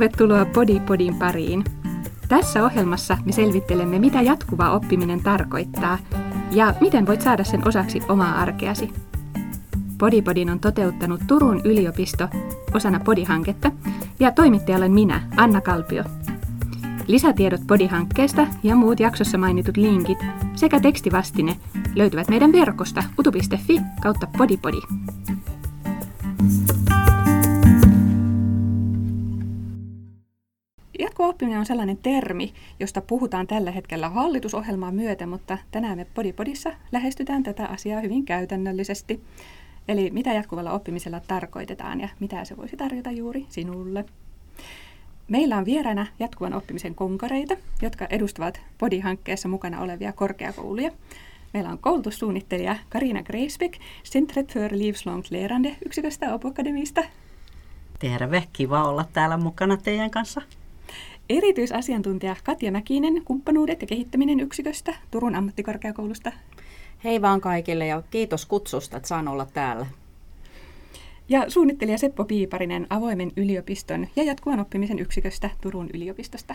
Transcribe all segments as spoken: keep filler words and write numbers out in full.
Tervetuloa Podipodin pariin. Tässä ohjelmassa me selvittelemme, mitä jatkuva oppiminen tarkoittaa ja miten voit saada sen osaksi omaa arkeasi. Podipodin on toteuttanut Turun yliopisto osana Podi-hanketta ja toimittaja olen minä, Anna Kalpio. Lisätiedot Podi-hankkeesta ja muut jaksossa mainitut linkit sekä tekstivastine löytyvät meidän verkosta utu piste fi kautta podipodi. Jatkuva oppiminen on sellainen termi, josta puhutaan tällä hetkellä hallitusohjelmaa myöten, mutta tänään me Podipodissa lähestytään tätä asiaa hyvin käytännöllisesti. Eli mitä jatkuvalla oppimisella tarkoitetaan ja mitä se voisi tarjota juuri sinulle. Meillä on vieraana jatkuvan oppimisen konkareita, jotka edustavat Podi-hankkeessa mukana olevia korkeakouluja. Meillä on koulutussuunnittelija Karina Greisbeck, Centre for Lifelong Learning yksiköstä Åbo Akademista. Terve, kiva olla täällä mukana teidän kanssa. Erityisasiantuntija Katja Mäkinen, kumppanuudet ja kehittäminen yksiköstä Turun ammattikorkeakoulusta. Hei vaan kaikille ja kiitos kutsusta, että saan olla täällä. Ja suunnittelija Seppo Piiparinen avoimen yliopiston ja jatkuvan oppimisen yksiköstä Turun yliopistosta.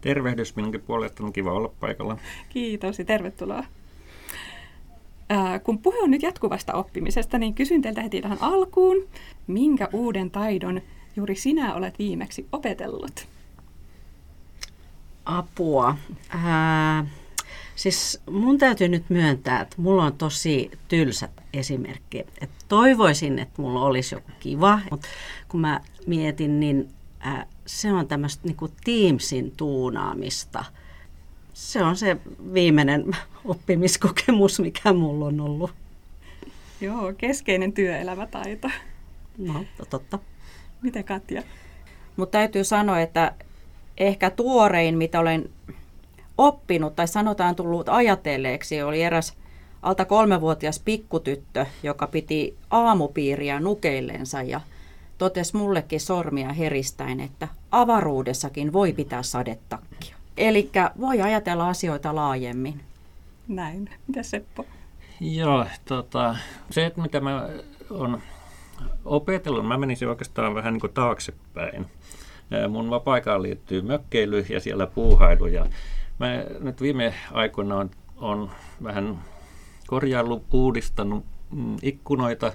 Tervehdys minunkin puolestani, kiva olla paikalla. Kiitos ja tervetuloa. Äh, kun puhe on nyt jatkuvasta oppimisesta, niin kysyn teiltä heti tähän alkuun, minkä uuden taidon juuri sinä olet viimeksi opetellut? Apua. Äh, siis mun täytyy nyt myöntää, että mulla on tosi tylsä esimerkki. Et toivoisin, että mulla olisi joku kiva, mutta kun mä mietin, niin äh, se on tämmöistä niinku Teamsin tuunaamista. Se on se viimeinen oppimiskokemus, mikä mulla on ollut. Joo, keskeinen työelämätaito. No, totta. Mitä Katja? Mut täytyy sanoa, että ehkä tuorein, mitä olen oppinut tai sanotaan tullut ajatelleeksi, oli eräs alta kolmevuotias pikkutyttö, joka piti aamupiiriä nukeillensa ja totesi mullekin sormia heristäen, että avaruudessakin voi pitää sadetakkia. Eli voi ajatella asioita laajemmin. Näin. Mitä Seppo? Joo, tota, se, että mitä mä olen opetellut, mä menisin oikeastaan vähän niin kuin taaksepäin. Mun vapaa-aikaan liittyy mökkeily ja siellä puuhailu. Ja mä nyt viime aikoina on, on vähän korjaillut, uudistanut ikkunoita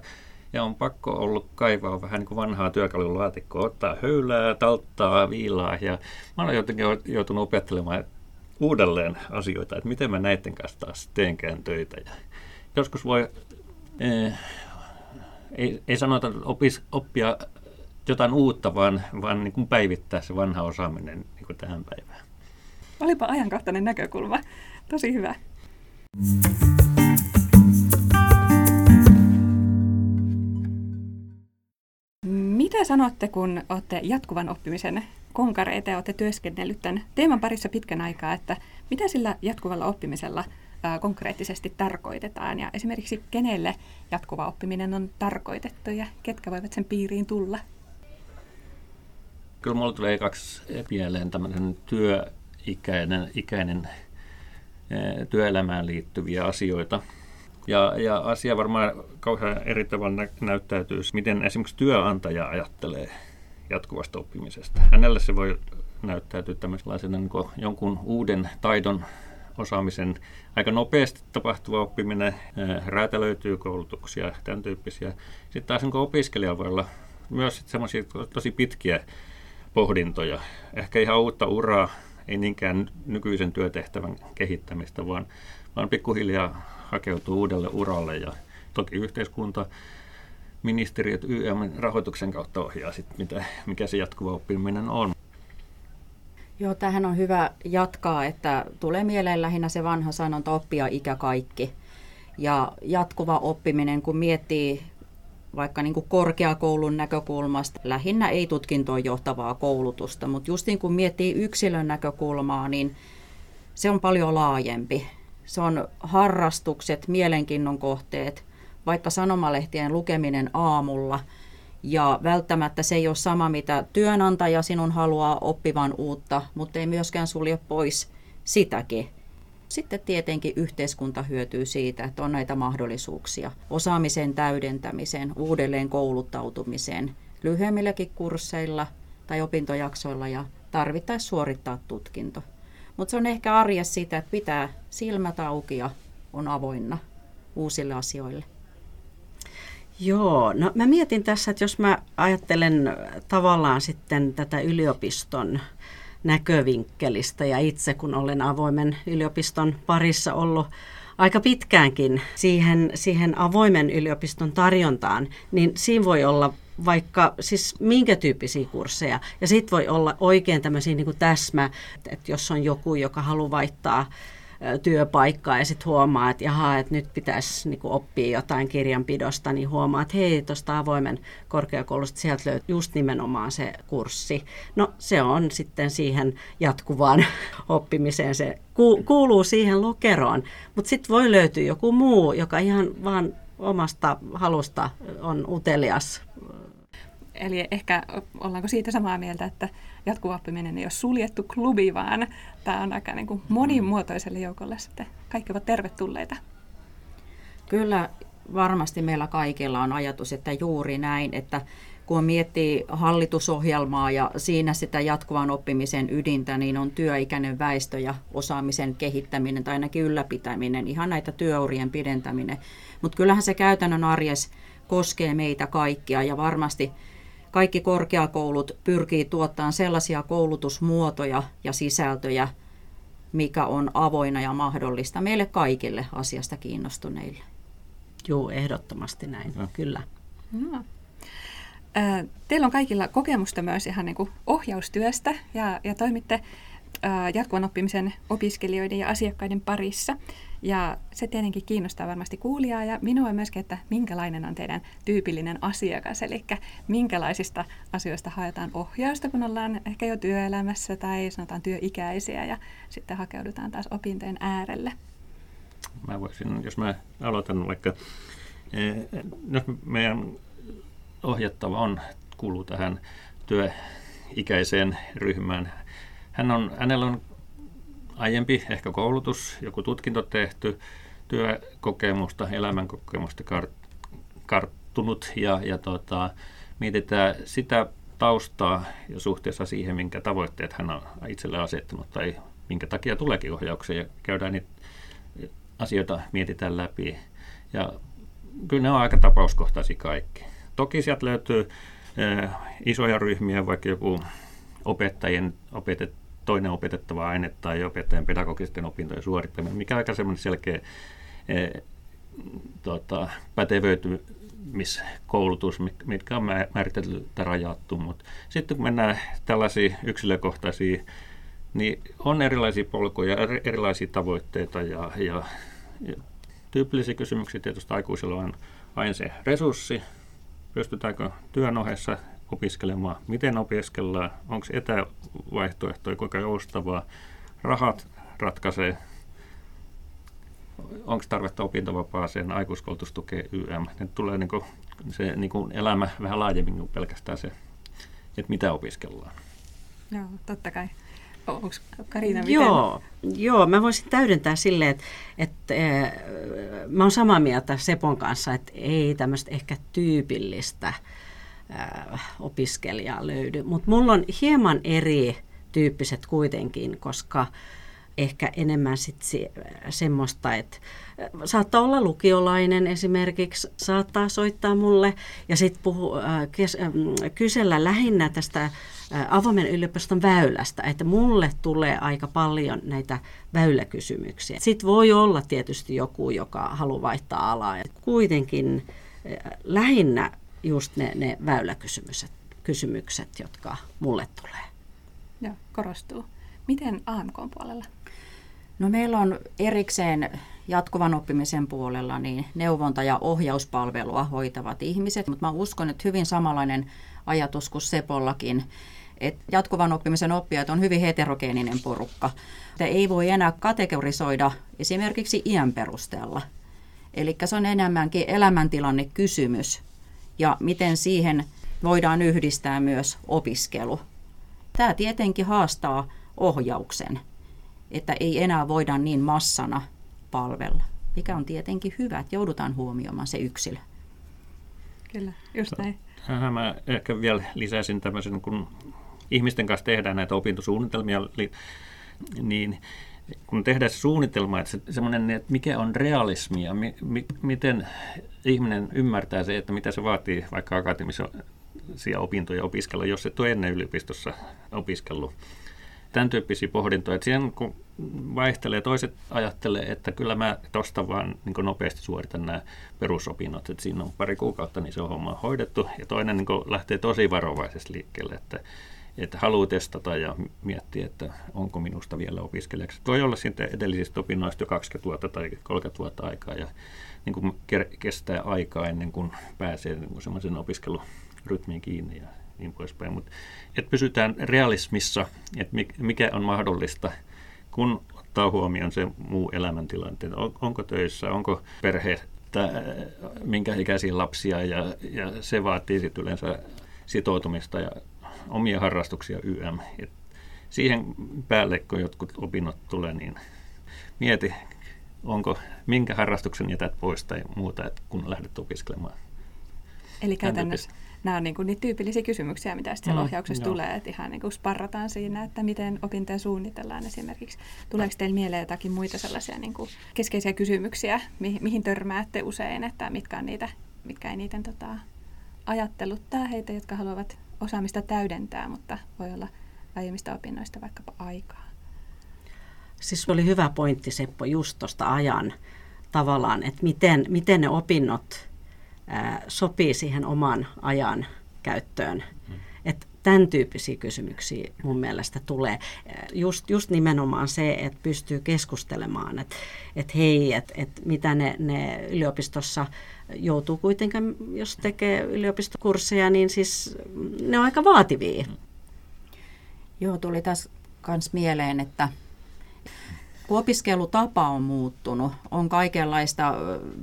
ja on pakko ollut kaivaa vähän niin kuin vanhaa työkalulaatikkoa, ottaa höylää, talttaa, viilaa. Ja mä olen jotenkin joutunut opettelemaan uudelleen asioita, että miten mä näiden kanssa taas teenkään töitä. Ja joskus voi, eh, ei, ei sanota, että opis, oppia jotain uutta, vaan, vaan niin kuin päivittää se vanha osaaminen niin kuin tähän päivään. Olipa ajankohtainen näkökulma. Tosi hyvä. Mitä sanotte, kun olette jatkuvan oppimisen konkareita ja olette työskennellyt tämän teeman parissa pitkän aikaa, että mitä sillä jatkuvalla oppimisella konkreettisesti tarkoitetaan ja esimerkiksi kenelle jatkuva oppiminen on tarkoitettu ja ketkä voivat sen piiriin tulla? Kyllä minulla tulee kaksi mieleen tämmöinen työikäinen ikäinen, työelämään liittyviä asioita. Ja, ja asia varmaan kauhean eri tavalla näyttäytyy, miten esimerkiksi työnantaja ajattelee jatkuvasta oppimisesta. Hänelle se voi näyttäytyä tämmöisenä niin kuin jonkun uuden taidon osaamisen aika nopeasti tapahtuva oppiminen, räätälöityy koulutuksia, tämän tyyppisiä. Sitten taas niin kuin opiskelija voi olla myös semmoisia tosi pitkiä pohdintoja. Ehkä ihan uutta uraa, ei niinkään nykyisen työtehtävän kehittämistä, vaan, vaan pikkuhiljaa hakeutuu uudelle uralle. Ja toki yhteiskunta, ministeriöt, Y M-rahoituksen kautta ohjaa, sit mitä, mikä se jatkuva oppiminen on. Joo, tähän on hyvä jatkaa, että tulee mieleen lähinnä se vanha sanonta oppia ikä kaikki. Ja jatkuva oppiminen, kun miettii vaikka niin kuin korkeakoulun näkökulmasta, lähinnä ei tutkintoon johtavaa koulutusta, mutta just niin kun miettii yksilön näkökulmaa, niin se on paljon laajempi. Se on harrastukset, mielenkiinnon kohteet, vaikka sanomalehtien lukeminen aamulla. Ja välttämättä se ei ole sama, mitä työnantaja sinun haluaa oppivan uutta, mutta ei myöskään sulje pois sitäkin. Sitten tietenkin yhteiskunta hyötyy siitä, että on näitä mahdollisuuksia osaamisen täydentämiseen, uudelleen kouluttautumiseen lyhyemmilläkin kursseilla tai opintojaksoilla ja tarvittaisi suorittaa tutkinto. Mutta se on ehkä arjessa sitä, että pitää silmät auki ja on avoinna uusille asioille. Joo, no mä mietin tässä, että jos mä ajattelen tavallaan sitten tätä yliopiston näkövinkkelistä ja itse kun olen avoimen yliopiston parissa ollut aika pitkäänkin siihen, siihen avoimen yliopiston tarjontaan, niin siinä voi olla vaikka siis minkä tyyppisiä kursseja. Ja sitten voi olla oikein tämmöisiä niin kuin täsmä, että jos on joku, joka haluaa vaihtaa työpaikkaa ja sitten huomaa, että jaha, että nyt pitäisi niin kuin oppia jotain kirjanpidosta, niin huomaa, että hei, tuosta avoimen korkeakoulusta sieltä löytyy just nimenomaan se kurssi. No se on sitten siihen jatkuvaan oppimiseen, se kuuluu siihen lokeroon, mutta sitten voi löytyä joku muu, joka ihan vaan omasta halusta on utelias. Eli ehkä ollaanko siitä samaa mieltä, että jatkuva oppiminen ei ole suljettu klubi, vaan tämä on aika niin kuin monimuotoiselle joukolle sitten. Kaikki ovat tervetulleita. Kyllä varmasti meillä kaikilla on ajatus, että juuri näin, että kun miettii hallitusohjelmaa ja siinä sitä jatkuvan oppimisen ydintä, niin on työikäinen väestö ja osaamisen kehittäminen tai ainakin ylläpitäminen, ihan näitä työurien pidentäminen. Mutta kyllähän se käytännön arjes koskee meitä kaikkia ja varmasti kaikki korkeakoulut pyrkii tuottamaan sellaisia koulutusmuotoja ja sisältöjä, mikä on avoina ja mahdollista meille kaikille asiasta kiinnostuneille. Joo, ehdottomasti näin, ja. Kyllä. No. Teillä on kaikilla kokemusta myös ihan niin kuin ohjaustyöstä ja, ja toimitte jatkuvan oppimisen opiskelijoiden ja asiakkaiden parissa. Ja se tietenkin kiinnostaa varmasti kuulijaa ja minua myöskin, että minkälainen on teidän tyypillinen asiakas, eli minkälaisista asioista haetaan ohjausta, kun ollaan ehkä jo työelämässä tai sanotaan työikäisiä ja sitten hakeudutaan taas opintojen äärelle. Mä voisin, jos mä aloitan vaikka, jos meidän ohjattava on, kuuluu tähän työikäiseen ryhmään. Hän on, hänellä on aiempi ehkä koulutus, joku tutkinto tehty, työkokemusta, elämänkokemusta karttunut ja, ja tota, mietitään sitä taustaa ja suhteessa siihen, minkä tavoitteet hän on itselleen asettanut tai minkä takia tuleekin ohjaukseen ja käydään niitä asioita, mietitään läpi. Ja kyllä ne on aika tapauskohtaisia kaikki. Toki sieltä löytyy eh, isoja ryhmiä, vaikka joku opettajien opetet, toinen opetettava aine tai opettajan pedagogisten opintojen suorittaminen, mikä on aika semmoinen selkeä eh, tota, pätevöitymiskoulutus, mitkä on määritelty tai rajattu. Mut sitten kun mennään tällaisiin yksilökohtaisiin, niin on erilaisia polkuja, erilaisia tavoitteita ja, ja, ja tyypillisiä kysymyksiä tietysti aikuisilla on aina se resurssi. Pystytäänkö työn ohessa opiskelemaan, miten opiskellaan, onko etävaihtoehtoja, kuinka joustavaa, rahat ratkaisee, onko tarvetta opintovapaaseen, aikuiskoulutustukeen Y M. Ne tulee niinku se niinku elämä vähän laajemmin kuin pelkästään se, että mitä opiskellaan. Joo, totta kai. Onko Karina miten? Joo, joo, mä voisin täydentää silleen, että, että e, mä oon samaa mieltä Sepon kanssa, että ei tämmöistä ehkä tyypillistä ä, opiskelijaa löydy, mutta mulla on hieman eri tyyppiset kuitenkin, koska ehkä enemmän sitten semmoista, että saattaa olla lukiolainen esimerkiksi, saattaa soittaa mulle ja sitten kysellä lähinnä tästä avoimen yliopiston väylästä, että mulle tulee aika paljon näitä väyläkysymyksiä. Sitten voi olla tietysti joku, joka haluaa vaihtaa alaa ja kuitenkin lähinnä just ne, ne väyläkysymykset, kysymykset, jotka mulle tulee. Joo, korostuu. Miten A M K:n puolella? No meillä on erikseen jatkuvan oppimisen puolella niin neuvonta- ja ohjauspalvelua hoitavat ihmiset, mutta mä uskon, että hyvin samanlainen ajatus kuin Sepollakin, että jatkuvan oppimisen oppijat on hyvin heterogeeninen porukka. Että ei voi enää kategorisoida esimerkiksi iän perusteella. Eli se on enemmänkin elämäntilannekysymys ja miten siihen voidaan yhdistää myös opiskelu. Tämä tietenkin haastaa ohjauksen, että ei enää voida niin massana palvella, mikä on tietenkin hyvä, että joudutaan huomioimaan se yksilö. Kyllä, just näin. Mä ehkä vielä lisäisin tämmöisen, kun ihmisten kanssa tehdään näitä opintosuunnitelmia, niin kun tehdään se suunnitelma, että, se, semmoinen, että mikä on realismi ja mi, mi, miten ihminen ymmärtää se, että mitä se vaatii vaikka akateemisia opintoja opiskella, jos et ole ennen yliopistossa opiskellut. Tämän tyyppisiä pohdintoja, että siihen kun vaihtelee, toiset ajattelee, että kyllä mä tuosta vaan niin nopeasti suoritan nämä perusopinnot, että siinä on pari kuukautta, niin se on homma hoidettu. Ja toinen niin lähtee tosi varovaisesti liikkeelle, että, että haluaa testata ja miettiä, että onko minusta vielä opiskelijaksi. Voi olla siitä edellisistä opinnoista jo kaksikymmentä vuotta tai kolmekymmentä vuotta aikaa ja niin kuin kestää aikaa ennen kuin pääsee niin semmoisen opiskelurytmiin kiinni ja niin poispäin. Mut, et pysytään realismissa, että mikä on mahdollista, kun ottaa huomioon se muu elämäntilanteen. On, onko töissä, onko perhe, tai minkä ikäisiä lapsia, ja, ja se vaatii sit yleensä sitoutumista ja omia harrastuksia ym. Et siihen päälle, kun jotkut opinnot tulee, niin mieti, onko, minkä harrastuksen jätät pois tai muuta, et kun lähdet opiskelemaan. Eli käytännössä nämä on niin kuin niitä tyypillisiä kysymyksiä, mitä sitten siellä ohjauksessa no, tulee, että ihan niin kuin sparrataan siinä, että miten opintoja suunnitellaan esimerkiksi. Tuleeko teille mieleen jotakin muita sellaisia niin kuin keskeisiä kysymyksiä, mihin törmäätte usein, että mitkä on niitä, mitkä ei niiden tota, ajatteluttaa heitä, jotka haluavat osaamista täydentää, mutta voi olla aiemmista opinnoista vaikkapa aikaa? Siis oli hyvä pointti, Seppo, just tuosta ajan tavallaan, että miten, miten ne opinnot sopii siihen oman ajan käyttöön. Mm. Että tämän tyyppisiä kysymyksiä mun mielestä tulee. Just, just nimenomaan se, että pystyy keskustelemaan, että et hei, että et mitä ne, ne yliopistossa joutuu kuitenkin, jos tekee yliopistokursseja, niin siis ne on aika vaativia. Mm. Joo, tuli taas kans mieleen, että kun opiskelutapa on muuttunut, on kaikenlaista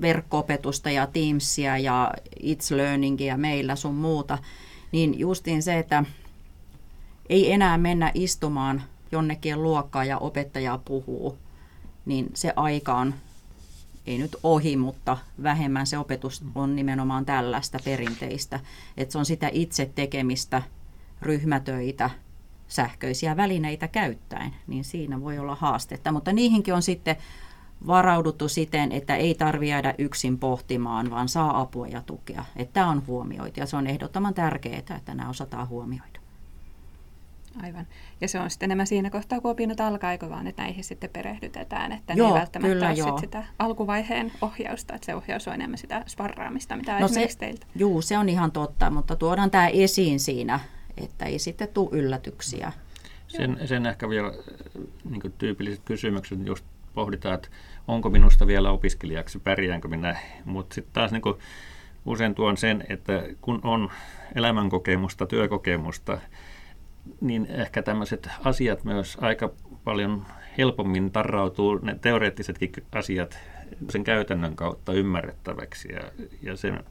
verkko-opetusta ja Teamsia ja It's Learningia meillä sun muuta, niin justiin se, että ei enää mennä istumaan jonnekin luokkaan ja opettaja puhuu, niin se aika on, ei nyt ohi, mutta vähemmän se opetus on nimenomaan tällaista perinteistä, että se on sitä itse tekemistä, ryhmätöitä, sähköisiä välineitä käyttäen, niin siinä voi olla haastetta, mutta niihinkin on sitten varauduttu siten, että ei tarvitse jäädä yksin pohtimaan, vaan saa apua ja tukea. Että tämä on huomioitu ja se on ehdottoman tärkeää, että nämä osataan huomioida. Aivan. Ja se on sitten nämä siinä kohtaa, kun opinnot alkaa, eikö vaan, että näihin sitten perehdytetään, että joo, ne ei välttämättä kyllä, ole sit sitä alkuvaiheen ohjausta, että se ohjaus on enemmän sitä sparraamista, mitä no esimerkiksi se, teiltä. Juu, se on ihan totta, mutta tuodaan tämä esiin siinä, että ei sitten tule yllätyksiä. Sen, sen ehkä vielä niin kuin tyypilliset kysymykset just pohditaan, että onko minusta vielä opiskelijaksi, pärjäänkö minä, mutta sitten taas niin kuin usein tuon sen, että kun on elämänkokemusta, työkokemusta, niin ehkä tämmöiset asiat myös aika paljon helpommin tarrautuu, ne teoreettisetkin asiat sen käytännön kautta ymmärrettäväksi ja, ja sen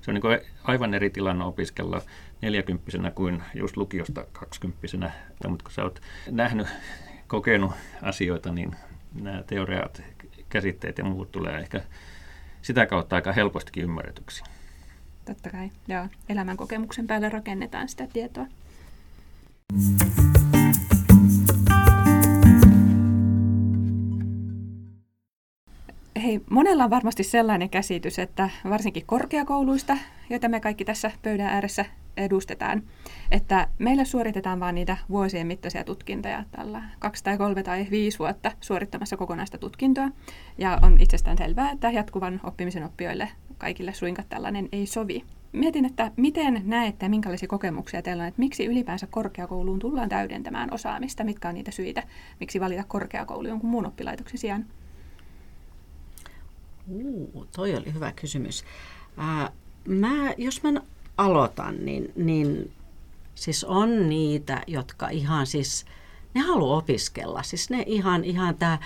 se on niin kuin aivan eri tilanne opiskella neljäkymppisenä kuin just lukiosta kaksikymppisenä, mutta kun sä oot nähnyt, kokenut asioita, niin nämä teoriat, käsitteet ja muut tulee ehkä sitä kautta aika helpostikin ymmärretyksi. Totta kai, joo. Elämän kokemuksen päälle rakennetaan sitä tietoa. Hei, monella on varmasti sellainen käsitys, että varsinkin korkeakouluista, joita me kaikki tässä pöydän ääressä edustetaan, että meillä suoritetaan vain niitä vuosien mittaisia tutkintoja, tällä kaksi tai kolme tai viisi vuotta suorittamassa kokonaista tutkintoa. Ja on itsestään selvää, että jatkuvan oppimisen oppijoille kaikille suinkaan tällainen ei sovi. Mietin, että miten näette ja minkälaisia kokemuksia teillä on, että miksi ylipäänsä korkeakouluun tullaan täydentämään osaamista, mitkä on niitä syitä, miksi valita korkeakoulu jonkun muun oppilaitoksen sijaan? Uu, toi oli hyvä kysymys. Ää, mä, jos mä aloitan, niin, niin siis on niitä, jotka ihan siis, ne haluaa opiskella. Siis ne ihan, ihan tää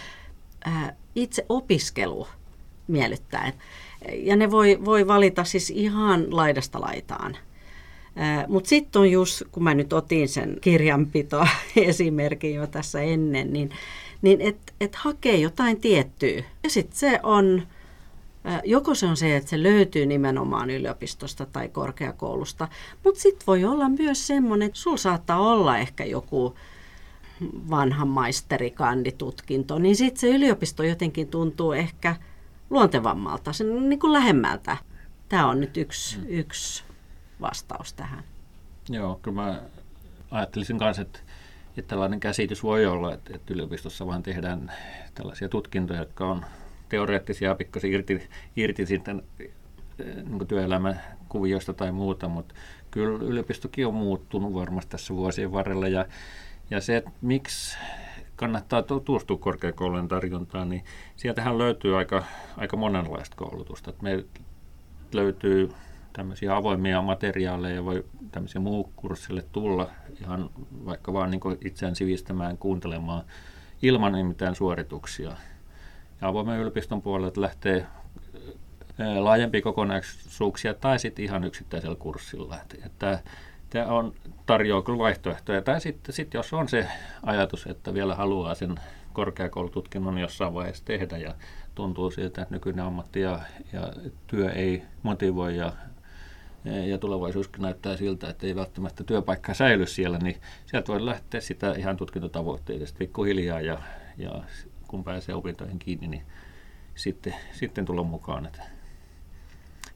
ää, itse opiskelu miellyttää. Ja ne voi, voi valita siis ihan laidasta laitaan. Mutta sitten on just, kun mä nyt otin sen kirjanpito esimerkin jo tässä ennen, niin, niin että et hakee jotain tiettyä. Ja sitten se on Joko se on se, että se löytyy nimenomaan yliopistosta tai korkeakoulusta, mutta sitten voi olla myös semmoinen, että sulla saattaa olla ehkä joku vanha maisterikanditutkinto, niin sitten se yliopisto jotenkin tuntuu ehkä luontevammalta, sen niin kuin lähemmältä. Tämä on nyt yksi, yksi vastaus tähän. Joo, kyllä mä ajattelisin kanssa, että, että tällainen käsitys voi olla, että, että yliopistossa vaan tehdään tällaisia tutkintoja, jotka on teoreettisia, pikkasen irti, irti siitä, niin työelämäkuvioista tai muuta, mutta kyllä yliopistokin on muuttunut varmasti tässä vuosien varrella. Ja, ja se, että miksi kannattaa tutustua korkeakoulujen tarjontaan, niin sieltähän löytyy aika, aika monenlaista koulutusta. Että meillä löytyy tämmöisiä avoimia materiaaleja, voi tämmöisiä MOOC-kurssille tulla ihan vaikka vaan niin kuin itseään sivistämään, kuuntelemaan ilman mitään suorituksia. Ja avoimen yliopiston puolelta lähtee laajempia kokonaisuuksia tai sitten ihan yksittäisellä kurssilla. Tämä tarjoaa kyllä vaihtoehtoja. Tai sitten sit jos on se ajatus, että vielä haluaa sen korkeakoulututkinnon jossain vaiheessa tehdä ja tuntuu siltä, että nykyinen ammatti ja, ja työ ei motivoi ja, ja tulevaisuuskin näyttää siltä, että ei välttämättä työpaikka säily siellä, niin sieltä voi lähteä sitä ihan tutkintotavoitteisesti pikkuhiljaa ja, ja kun pääsee opintoihin kiinni, niin sitten, sitten tulla mukaan. Että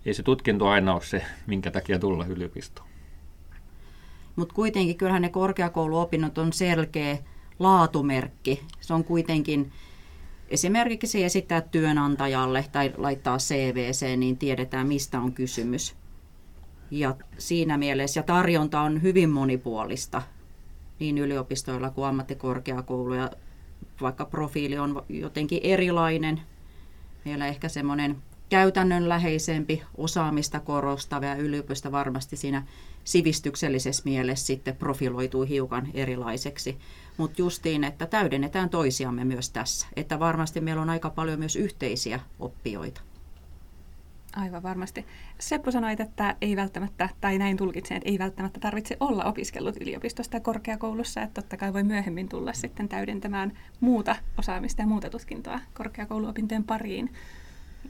ei se tutkinto aina ole se, minkä takia tulla yliopistoon. Mutta kuitenkin kyllähän ne korkeakouluopinnot on selkeä laatumerkki. Se on kuitenkin esimerkiksi esittää työnantajalle tai laittaa C V:seen, niin tiedetään mistä on kysymys. Ja siinä mielessä ja tarjonta on hyvin monipuolista niin yliopistoilla kuin ammattikorkeakouluja. Vaikka profiili on jotenkin erilainen, meillä ehkä semmoinen käytännönläheisempi osaamista korostava ja yliopisto varmasti siinä sivistyksellisessä mielessä sitten profiloituu hiukan erilaiseksi. Mutta justiin, että täydennetään toisiamme myös tässä, että varmasti meillä on aika paljon myös yhteisiä oppijoita. Aivan varmasti. Seppo sanoit, että ei välttämättä, tai näin tulkitsen, että ei välttämättä tarvitse olla opiskellut yliopistossa tai korkeakoulussa, että totta kai voi myöhemmin tulla sitten täydentämään muuta osaamista ja muuta tutkintoa korkeakouluopintojen pariin.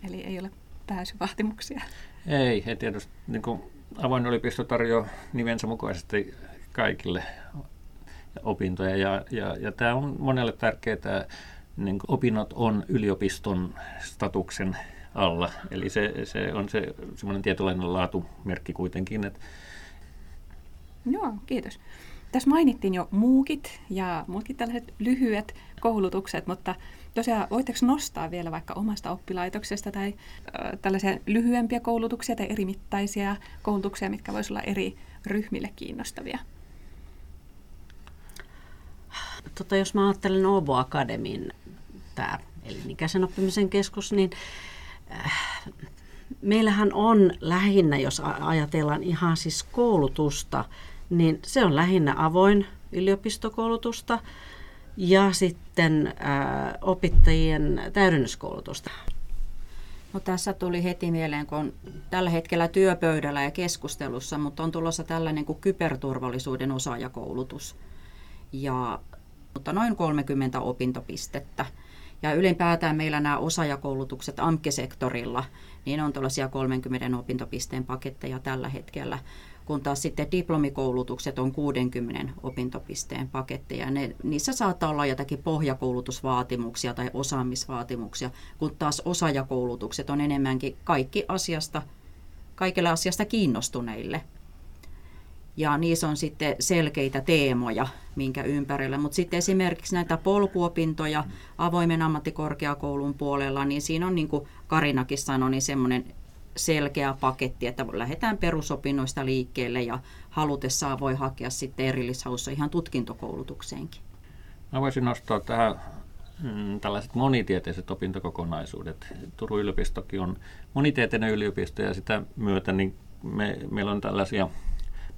Eli ei ole pääsyvaatimuksia. Ei, ei tietysti. Niin kuin avoin yliopisto tarjoaa nimensä mukaisesti kaikille opintoja, ja, ja, ja tämä on monelle tärkeää, niin kuin opinnot on yliopiston statuksen alla. Eli se, se on se, semmoinen tietynlainen laatumerkki kuitenkin. Että joo, kiitos. Tässä mainittiin jo MOOCit ja muutkin tällaiset lyhyet koulutukset, mutta tosiaan voitteko nostaa vielä vaikka omasta oppilaitoksesta tai ö, tällaisia lyhyempiä koulutuksia tai eri mittaisia koulutuksia, mitkä voisivat olla eri ryhmille kiinnostavia? Tota, jos mä ajattelen Åbo Akademin, tämä elinikäisen oppimisen keskus, niin meillähän on lähinnä, jos ajatellaan ihan siis koulutusta, niin se on lähinnä avoin yliopistokoulutusta ja sitten opettajien täydennyskoulutusta. No tässä tuli heti mieleen, kun on tällä hetkellä työpöydällä ja keskustelussa, mutta on tulossa tällainen kuin kyberturvallisuuden osaajakoulutus. Ja, mutta noin kolmekymmentä opintopistettä. Ja ylipäätään meillä nämä osaajakoulutukset A M K-sektorilla, niin on tuollaisia kolmenkymmenen opintopisteen paketteja tällä hetkellä, kun taas sitten diplomikoulutukset on kuudenkymmenen opintopisteen paketteja. Ne, niissä saattaa olla jotakin pohjakoulutusvaatimuksia tai osaamisvaatimuksia, kun taas osaajakoulutukset on enemmänkin kaikki asiasta, kaikille asiasta kiinnostuneille. Ja niissä on sitten selkeitä teemoja, minkä ympärillä. Mutta sitten esimerkiksi näitä polkuopintoja avoimen ammattikorkeakoulun puolella, niin siinä on, niin kuin Karinakin sanoi, niin semmoinen selkeä paketti, että lähdetään perusopinnoista liikkeelle ja halutessaan voi hakea sitten erillishaussa ihan tutkintokoulutukseenkin. Mä voisin nostaa tähän mm, tällaiset monitieteiset opintokokonaisuudet. Turun yliopistokin on monitieteinen yliopisto ja sitä myötä niin me, meillä on tällaisia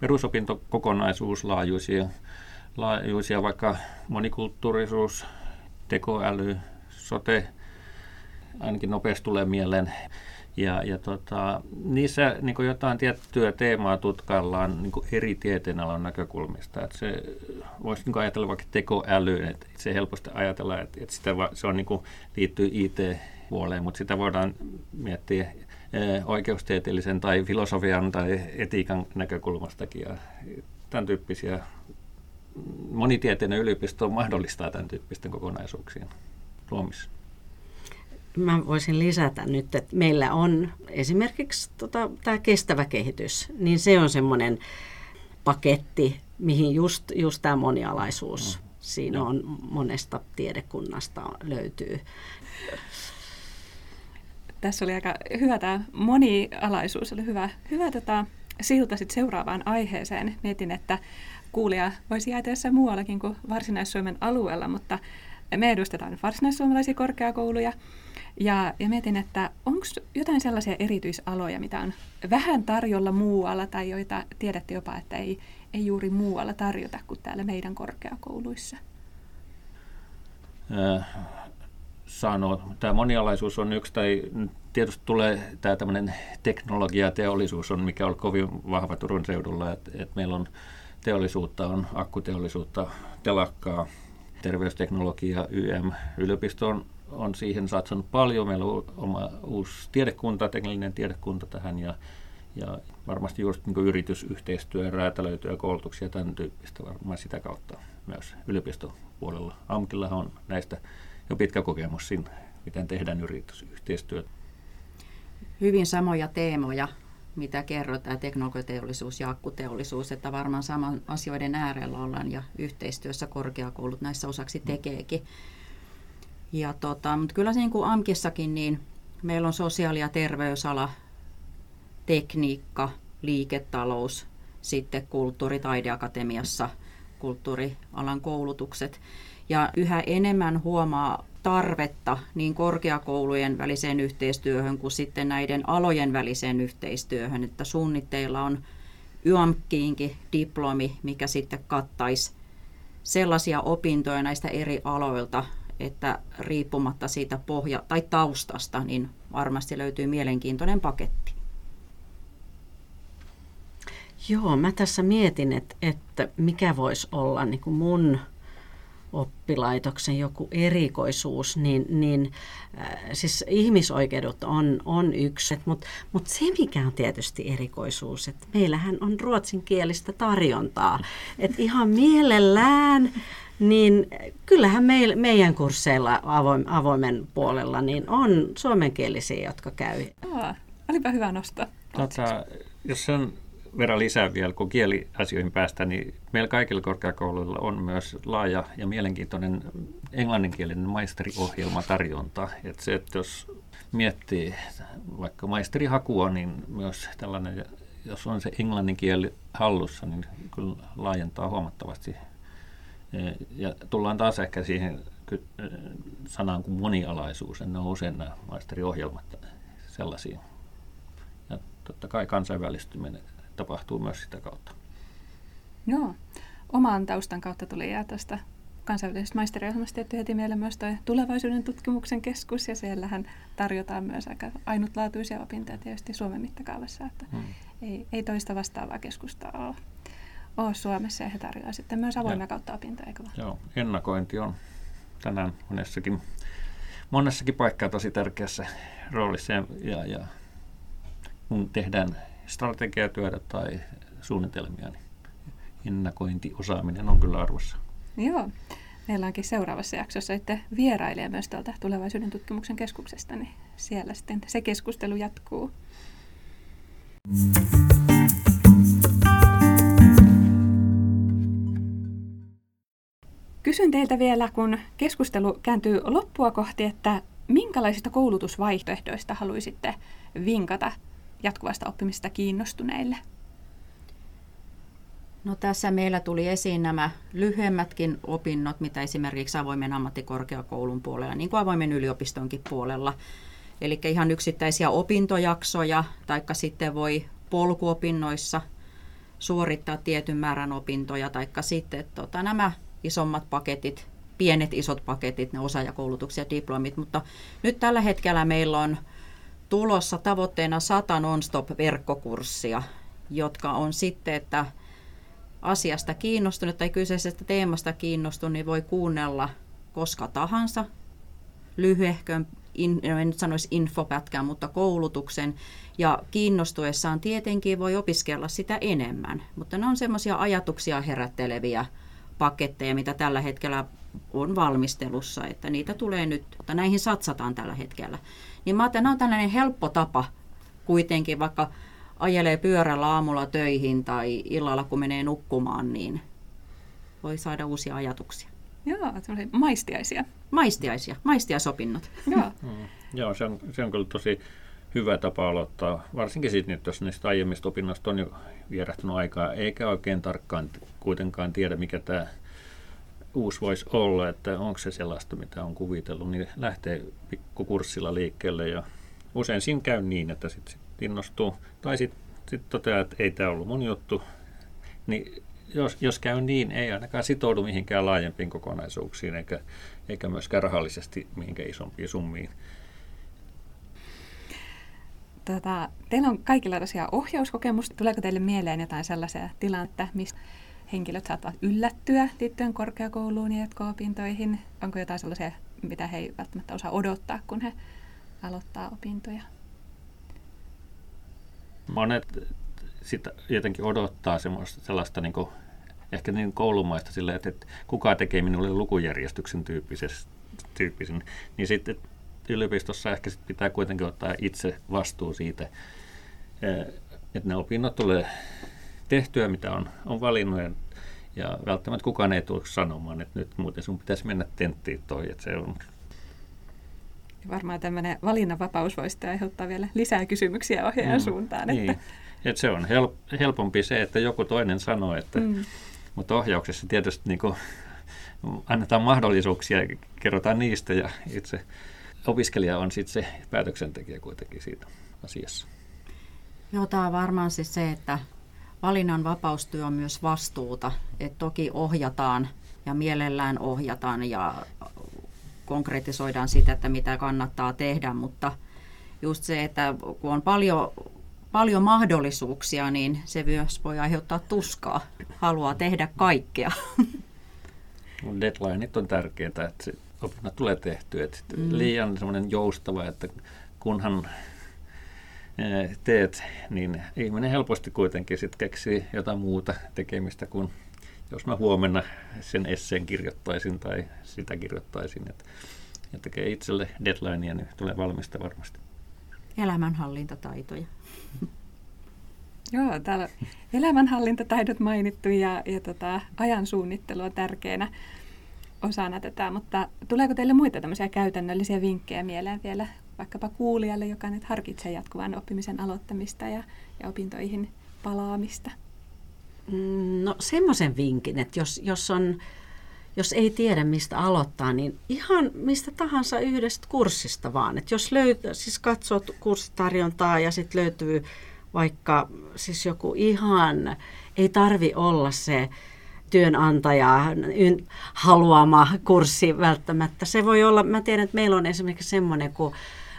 perusopintokokonaisuuslaajuisia, laajuisia, vaikka monikulttuurisuus, tekoäly, sote, ainakin nopeasti tulee mieleen. Ja, ja tota, niissä niin kuin jotain tiettyä teemaa tutkaillaan niin kuin eri tieteenalan näkökulmista. Että se voisi niin kuin ajatella vaikka tekoälyyn. Että itse helposti ajatella, että, että sitä va, se on, niin kuin, liittyy I T-puoleen, mutta sitä voidaan miettiä eh, oikeustieteellisen tai filosofian tai etiikan näkökulmastakin. Ja tämän tyyppisiä, monitieteinen yliopisto mahdollistaa tämän tyyppisten kokonaisuuksien luomisen. Mä voisin lisätä nyt, että meillä on esimerkiksi tota, tämä kestävä kehitys, niin se on semmoinen paketti, mihin just, just tämä monialaisuus mm. siinä on monesta tiedekunnasta löytyy. Tässä oli aika hyvä tämä monialaisuus, oli hyvä, hyvä tota, silta sit seuraavaan aiheeseen. Mietin, että kuulija voisi jäädä jossain muuallakin kuin Varsinais-Suomen alueella, mutta me edustetaan varsinais-suomalaisia korkeakouluja. Ja, ja mietin, että onko jotain sellaisia erityisaloja, mitä on vähän tarjolla muualla tai joita tiedätte jopa, että ei, ei juuri muualla tarjota kuin täällä meidän korkeakouluissa? Äh, sano, tämä monialaisuus on yksi, tai tietysti tulee tämä tämmöinen teknologia ja teollisuus on, mikä on kovin vahva Turun seudulla, että et meillä on teollisuutta, on akkuteollisuutta, telakkaa, terveysteknologia, Y M, yliopisto on on siihen satsannut paljon. Meillä on oma uusi tiedekunta, teknillinen tiedekunta tähän ja, ja varmasti juuri niin yritysyhteistyö, räätälöityä koulutuksia ja tämän tyyppistä varmaan sitä kautta myös yliopistopuolella. AMKillahan on näistä jo pitkä kokemus siinä, miten tehdään yritysyhteistyötä. Hyvin samoja teemoja, mitä kerrotaan, tämä teknologiateollisuus ja akkuteollisuus, että varmaan saman asioiden äärellä ollaan ja yhteistyössä korkeakoulut näissä osaksi tekeekin. Ja tota, mutta kyllä se niin kuin AMKissakin, niin meillä on sosiaali- ja terveysala, tekniikka, liiketalous, sitten kulttuuri- taideakatemiassa, kulttuurialan koulutukset. Ja yhä enemmän huomaa tarvetta niin korkeakoulujen väliseen yhteistyöhön kuin sitten näiden alojen väliseen yhteistyöhön, että suunnitteilla on Y A M K:inkin diplomi, mikä sitten kattaisi sellaisia opintoja näistä eri aloilta, että riippumatta siitä pohja- tai taustasta, niin varmasti löytyy mielenkiintoinen paketti. Joo, mä tässä mietin, että, että mikä voisi olla niin kuin mun oppilaitoksen joku erikoisuus, niin, niin äh, siis ihmisoikeudet on, on yksi, mutta mut se mikä on tietysti erikoisuus, että meillähän on ruotsinkielistä tarjontaa, että ihan mielellään niin kyllähän meil, meidän kursseilla avoimen, avoimen puolella niin on suomenkielisiä, jotka käy. Aa, olipa hyvä nostaa. Tota, jos sen verran lisää vielä, kun kieliasioihin päästään, niin meillä kaikilla korkeakouluilla on myös laaja ja mielenkiintoinen englanninkielinen maisteriohjelma tarjonta. Et se, että jos miettii vaikka maisterihakua, niin myös tällainen, jos on se englannin kieli hallussa, niin kyllä laajentaa huomattavasti. Ja tullaan taas ehkä siihen sanaan kuin monialaisuus, ne on usein nämä maisteriohjelmat sellaisiin. Ja totta kai kansainvälistyminen tapahtuu myös sitä kautta. Joo, oman taustan kautta tuli jää tästä kansainvälisestä maisteriohjelmasta tietty heti mieleen myös tuo Tulevaisuuden tutkimuksen keskus, ja siellähän tarjotaan myös aika ainutlaatuisia opintoja tietysti Suomen mittakaavassa, että hmm. ei, ei toista vastaavaa keskusta ole. Oh, Suomessa ja he tarjoaa sitten myös avoimia kautta opintoja, eikö vaan? Joo, ennakointi on tänään monessakin, monessakin paikkaa tosi tärkeässä roolissa. Ja, ja kun tehdään strategiatyötä tai suunnitelmia, niin ennakointiosaaminen on kyllä arvossa. Joo, meillä onkin seuraavassa jaksossa sitten vierailija myös tältä Tulevaisuuden tutkimuksen keskuksesta, niin siellä sitten se keskustelu jatkuu. Kysyn teiltä vielä, kun keskustelu kääntyy loppua kohti, että minkälaisista koulutusvaihtoehdoista haluaisitte vinkata jatkuvasta oppimista kiinnostuneille? No tässä meillä tuli esiin nämä lyhyemmätkin opinnot, mitä esimerkiksi avoimen ammattikorkeakoulun puolella, niin kuin avoimen yliopistonkin puolella. Eli ihan yksittäisiä opintojaksoja, taikka sitten voi polkuopinnoissa suorittaa tietyn määrän opintoja, taikka sitten tota, nämä isommat paketit, pienet isot paketit, ne osaajakoulutukset ja diplomit, mutta nyt tällä hetkellä meillä on tulossa tavoitteena sata non-stop-verkkokurssia, jotka on sitten, että asiasta kiinnostunut tai kyseisestä teemasta kiinnostunut, niin voi kuunnella koska tahansa lyhyehkön, in, en nyt sanoisi infopätkän, mutta koulutuksen, ja kiinnostuessaan tietenkin voi opiskella sitä enemmän, mutta ne on semmoisia ajatuksia herätteleviä paketteja, mitä tällä hetkellä on valmistelussa, että niitä tulee nyt, mutta näihin satsataan tällä hetkellä. Niin mä ajattelen, että on tällainen helppo tapa kuitenkin, vaikka ajelee pyörällä aamulla töihin tai illalla, kun menee nukkumaan, niin voi saada uusia ajatuksia. Joo, maistiaisia. Maistiaisia, maistiaisopinnot. Joo, mm, joo se, on, se on kyllä tosi hyvä tapa aloittaa, varsinkin sitten nyt, jos niistä aiemmista opinnoista on jo vierähtynyt aikaa, eikä oikein tarkkaan kuitenkaan tiedä, mikä tämä uusi voisi olla, että onko se sellaista, mitä on kuvitellut, niin lähtee pikkukurssilla liikkeelle, ja usein siinä käy niin, että sitten sit innostuu, tai sitten sit toteaa, että ei tämä ollut mun juttu, niin jos, jos käy niin, ei ainakaan sitoudu mihinkään laajempiin kokonaisuuksiin, eikä, eikä myöskään rahallisesti mihinkään isompiin summiin. Tota, teillä on kaikilla tosiaan ohjauskokemusta. Tuleeko teille mieleen jotain sellaisia tilannetta, mistä henkilöt saattavat yllättyä liittyen korkeakouluun ja jatko-opintoihin? Onko jotain sellaisia, mitä he ei välttämättä osaa odottaa, kun he aloittaa opintoja? Monet sitten jotenkin odottaa semmoista, sellaista niin kuin, ehkä niin koulumaista sillä, että, että kuka tekee minulle lukujärjestyksen tyyppisen, niin sitten yliopistossa ehkä sit pitää kuitenkin ottaa itse vastuu siitä, että ne opinnot tulee tehtyä, mitä on, on valinnut, ja, ja välttämättä kukaan ei tule sanomaan, että nyt muuten sun pitäisi mennä tenttiin toi, että se on. Varmaan tämmöinen valinnanvapaus voi sitten aiheuttaa vielä lisää kysymyksiä ohjaajan mm, suuntaan. Niin. Että. Et se on help, helpompi se, että joku toinen sanoo, että, mm. mutta ohjauksessa tietysti niin kuin, annetaan mahdollisuuksia ja kerrotaan niistä, ja itse opiskelija on sitten se päätöksentekijä kuitenkin siitä asiassa. Joo, tämä on varmaan siis se, että valinnanvapaustyö on myös vastuuta, että toki ohjataan ja mielellään ohjataan ja konkretisoidaan sitä, että mitä kannattaa tehdä, mutta just se, että kun on paljon, paljon mahdollisuuksia, niin se myös voi aiheuttaa tuskaa, haluaa tehdä kaikkea. Deadlineit on tärkeää, että opinnot tulee tehtyä. Että liian semmoinen joustava, että kunhan teet, niin ihminen helposti kuitenkin sit keksii jotain muuta tekemistä kuin jos mä huomenna sen esseen kirjoittaisin tai sitä kirjoittaisin, että, että tekee itselle deadlinea, niin tulee valmista varmasti. Elämänhallintataitoja. Joo, täällä on elämänhallintataidot mainittu ja, ja tota, ajan suunnittelu on tärkeänä osana tätä, mutta tuleeko teille muita tämmöisiä käytännöllisiä vinkkejä mieleen vielä vaikkapa kuulijalle, joka nyt harkitsee jatkuvan oppimisen aloittamista ja, ja opintoihin palaamista? No semmoisen vinkin, että jos, jos, on, jos ei tiedä mistä aloittaa, niin ihan mistä tahansa yhdestä kurssista vaan. Että jos löytyy, siis katsoo kurssitarjontaa ja sitten löytyy vaikka siis joku ihan, ei tarvi olla se työnantaja haluama kurssi välttämättä. Se voi olla, mä tiedän, että meillä on esimerkiksi semmoinen kuin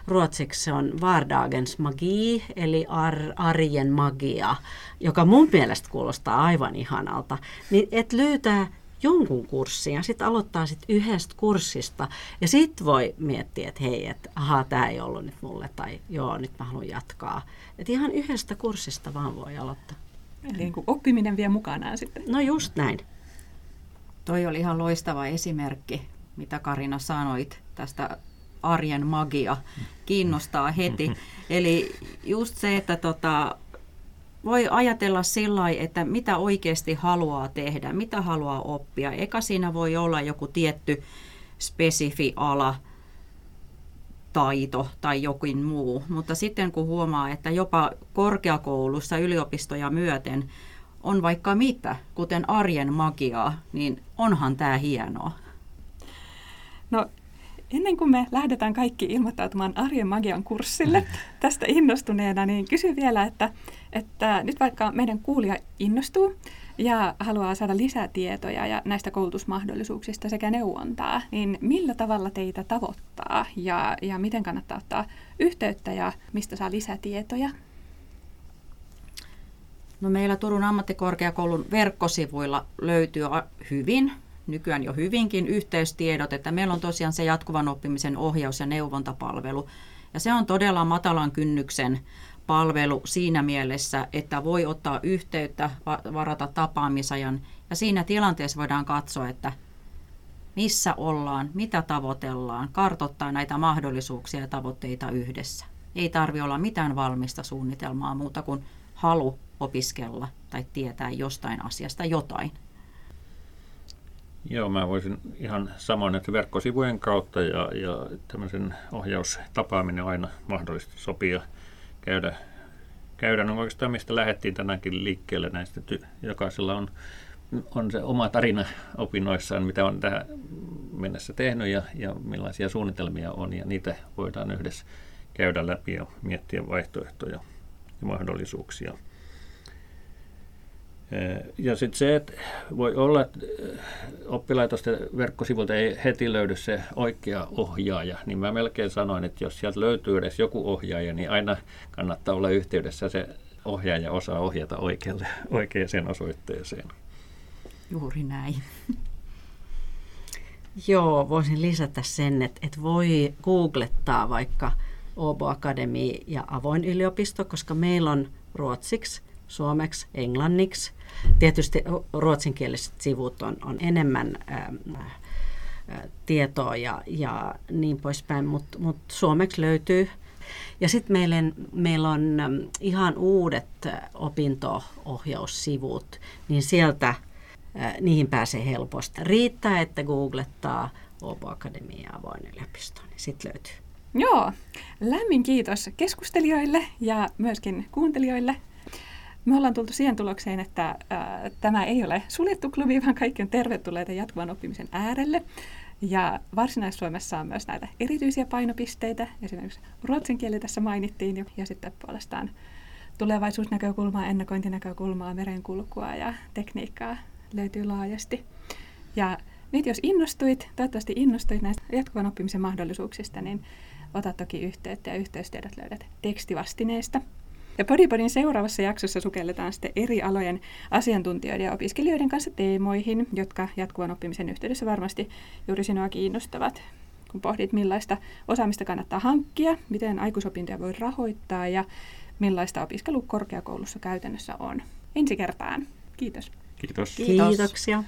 ruotsiksi se on vardagens magi, eli ar- arjen magia, joka mun mielestä kuulostaa aivan ihanalta. Niin et löytää jonkun kurssin ja sitten aloittaa sit yhdestä kurssista ja sitten voi miettiä, että hei, että ahaa, tämä ei ollut nyt mulle tai joo, nyt mä haluan jatkaa. Että ihan yhdestä kurssista vaan voi aloittaa. Eli niin kuin oppiminen vie mukanaan sitten. No just näin. Toi oli ihan loistava esimerkki, mitä Karina sanoit tästä arjen magia, kiinnostaa heti. Eli just se, että tota, voi ajatella sillä lailla, että mitä oikeasti haluaa tehdä, mitä haluaa oppia. Eka siinä voi olla joku tietty spesifi ala, taito tai jokin muu, mutta sitten kun huomaa, että jopa korkeakoulussa yliopistoja myöten on vaikka mitä, kuten arjen magiaa, niin onhan tämä hienoa. No, ennen kuin me lähdetään kaikki ilmoittautumaan Arjen magian kurssille tästä innostuneena, niin kysyn vielä, että, että nyt vaikka meidän kuulija innostuu ja haluaa saada lisätietoja ja näistä koulutusmahdollisuuksista sekä neuvontaa, niin millä tavalla teitä tavoittaa ja, ja miten kannattaa ottaa yhteyttä ja mistä saa lisätietoja? No meillä Turun ammattikorkeakoulun verkkosivuilla löytyy hyvin, nykyään jo hyvinkin, yhteystiedot, että meillä on tosiaan se jatkuvan oppimisen ohjaus- ja neuvontapalvelu. Ja se on todella matalan kynnyksen palvelu siinä mielessä, että voi ottaa yhteyttä, varata tapaamisajan ja siinä tilanteessa voidaan katsoa, että missä ollaan, mitä tavoitellaan, kartoittaa näitä mahdollisuuksia ja tavoitteita yhdessä. Ei tarvitse olla mitään valmista suunnitelmaa muuta kuin halu opiskella tai tietää jostain asiasta jotain. Joo, mä voisin ihan samoin, että verkkosivujen kautta ja, ja tämmöisen ohjaustapaaminen aina mahdollisesti sopii ja käydä, käydä. No oikeastaan mistä lähdettiin tänäänkin liikkeelle näistä, jokaisella on, on se oma tarina opinnoissaan, mitä on tähän mennessä tehnyt ja, ja millaisia suunnitelmia on ja niitä voidaan yhdessä käydä läpi ja miettiä vaihtoehtoja ja mahdollisuuksia. Ja sitten se, että voi olla, että oppilaitosten verkkosivuilta ei heti löydy se oikea ohjaaja, niin mä melkein sanoin, että jos sieltä löytyy edes joku ohjaaja, niin aina kannattaa olla yhteydessä, se ohjaaja osaa ohjata oikealle, oikeaan osoitteeseen. Juuri näin. Joo, voisin lisätä sen, että, että voi googlettaa vaikka Åbo Akademi ja avoin yliopisto, koska meillä on ruotsiksi, suomeksi, englanniksi. Tietysti ruotsinkieliset sivut on, on enemmän ää, ää, tietoa ja, ja niin poispäin, mutta mut suomeksi löytyy. Ja sitten meillä, meillä on ihan uudet opinto-ohjaussivut, niin sieltä ää, niihin pääsee helposti. Riittää, että googlettaa Åbo Akademi ja avoin yliopisto, niin sitten löytyy. Joo, lämmin kiitos keskustelijoille ja myöskin kuuntelijoille. Me ollaan tultu siihen tulokseen, että ää, tämä ei ole suljettu klubi, vaan kaikki on tervetulleita jatkuvan oppimisen äärelle. Ja Varsinais-Suomessa on myös näitä erityisiä painopisteitä. Esimerkiksi ruotsin kieli tässä mainittiin jo. Ja sitten puolestaan tulevaisuusnäkökulmaa, ennakointinäkökulmaa, merenkulkua ja tekniikkaa löytyy laajasti. Ja nyt jos innostuit, toivottavasti innostuit näistä jatkuvan oppimisen mahdollisuuksista, niin ota toki yhteyttä ja yhteystiedot löydät tekstivastineista. Ja Podipodin seuraavassa jaksossa sukelletaan sitten eri alojen asiantuntijoiden ja opiskelijoiden kanssa teemoihin, jotka jatkuvan oppimisen yhteydessä varmasti juuri sinua kiinnostavat. Kun pohdit, millaista osaamista kannattaa hankkia, miten aikuisopintoja voi rahoittaa ja millaista opiskelu korkeakoulussa käytännössä on. Ensi kertaan. Kiitos. Kiitos. Kiitoksia.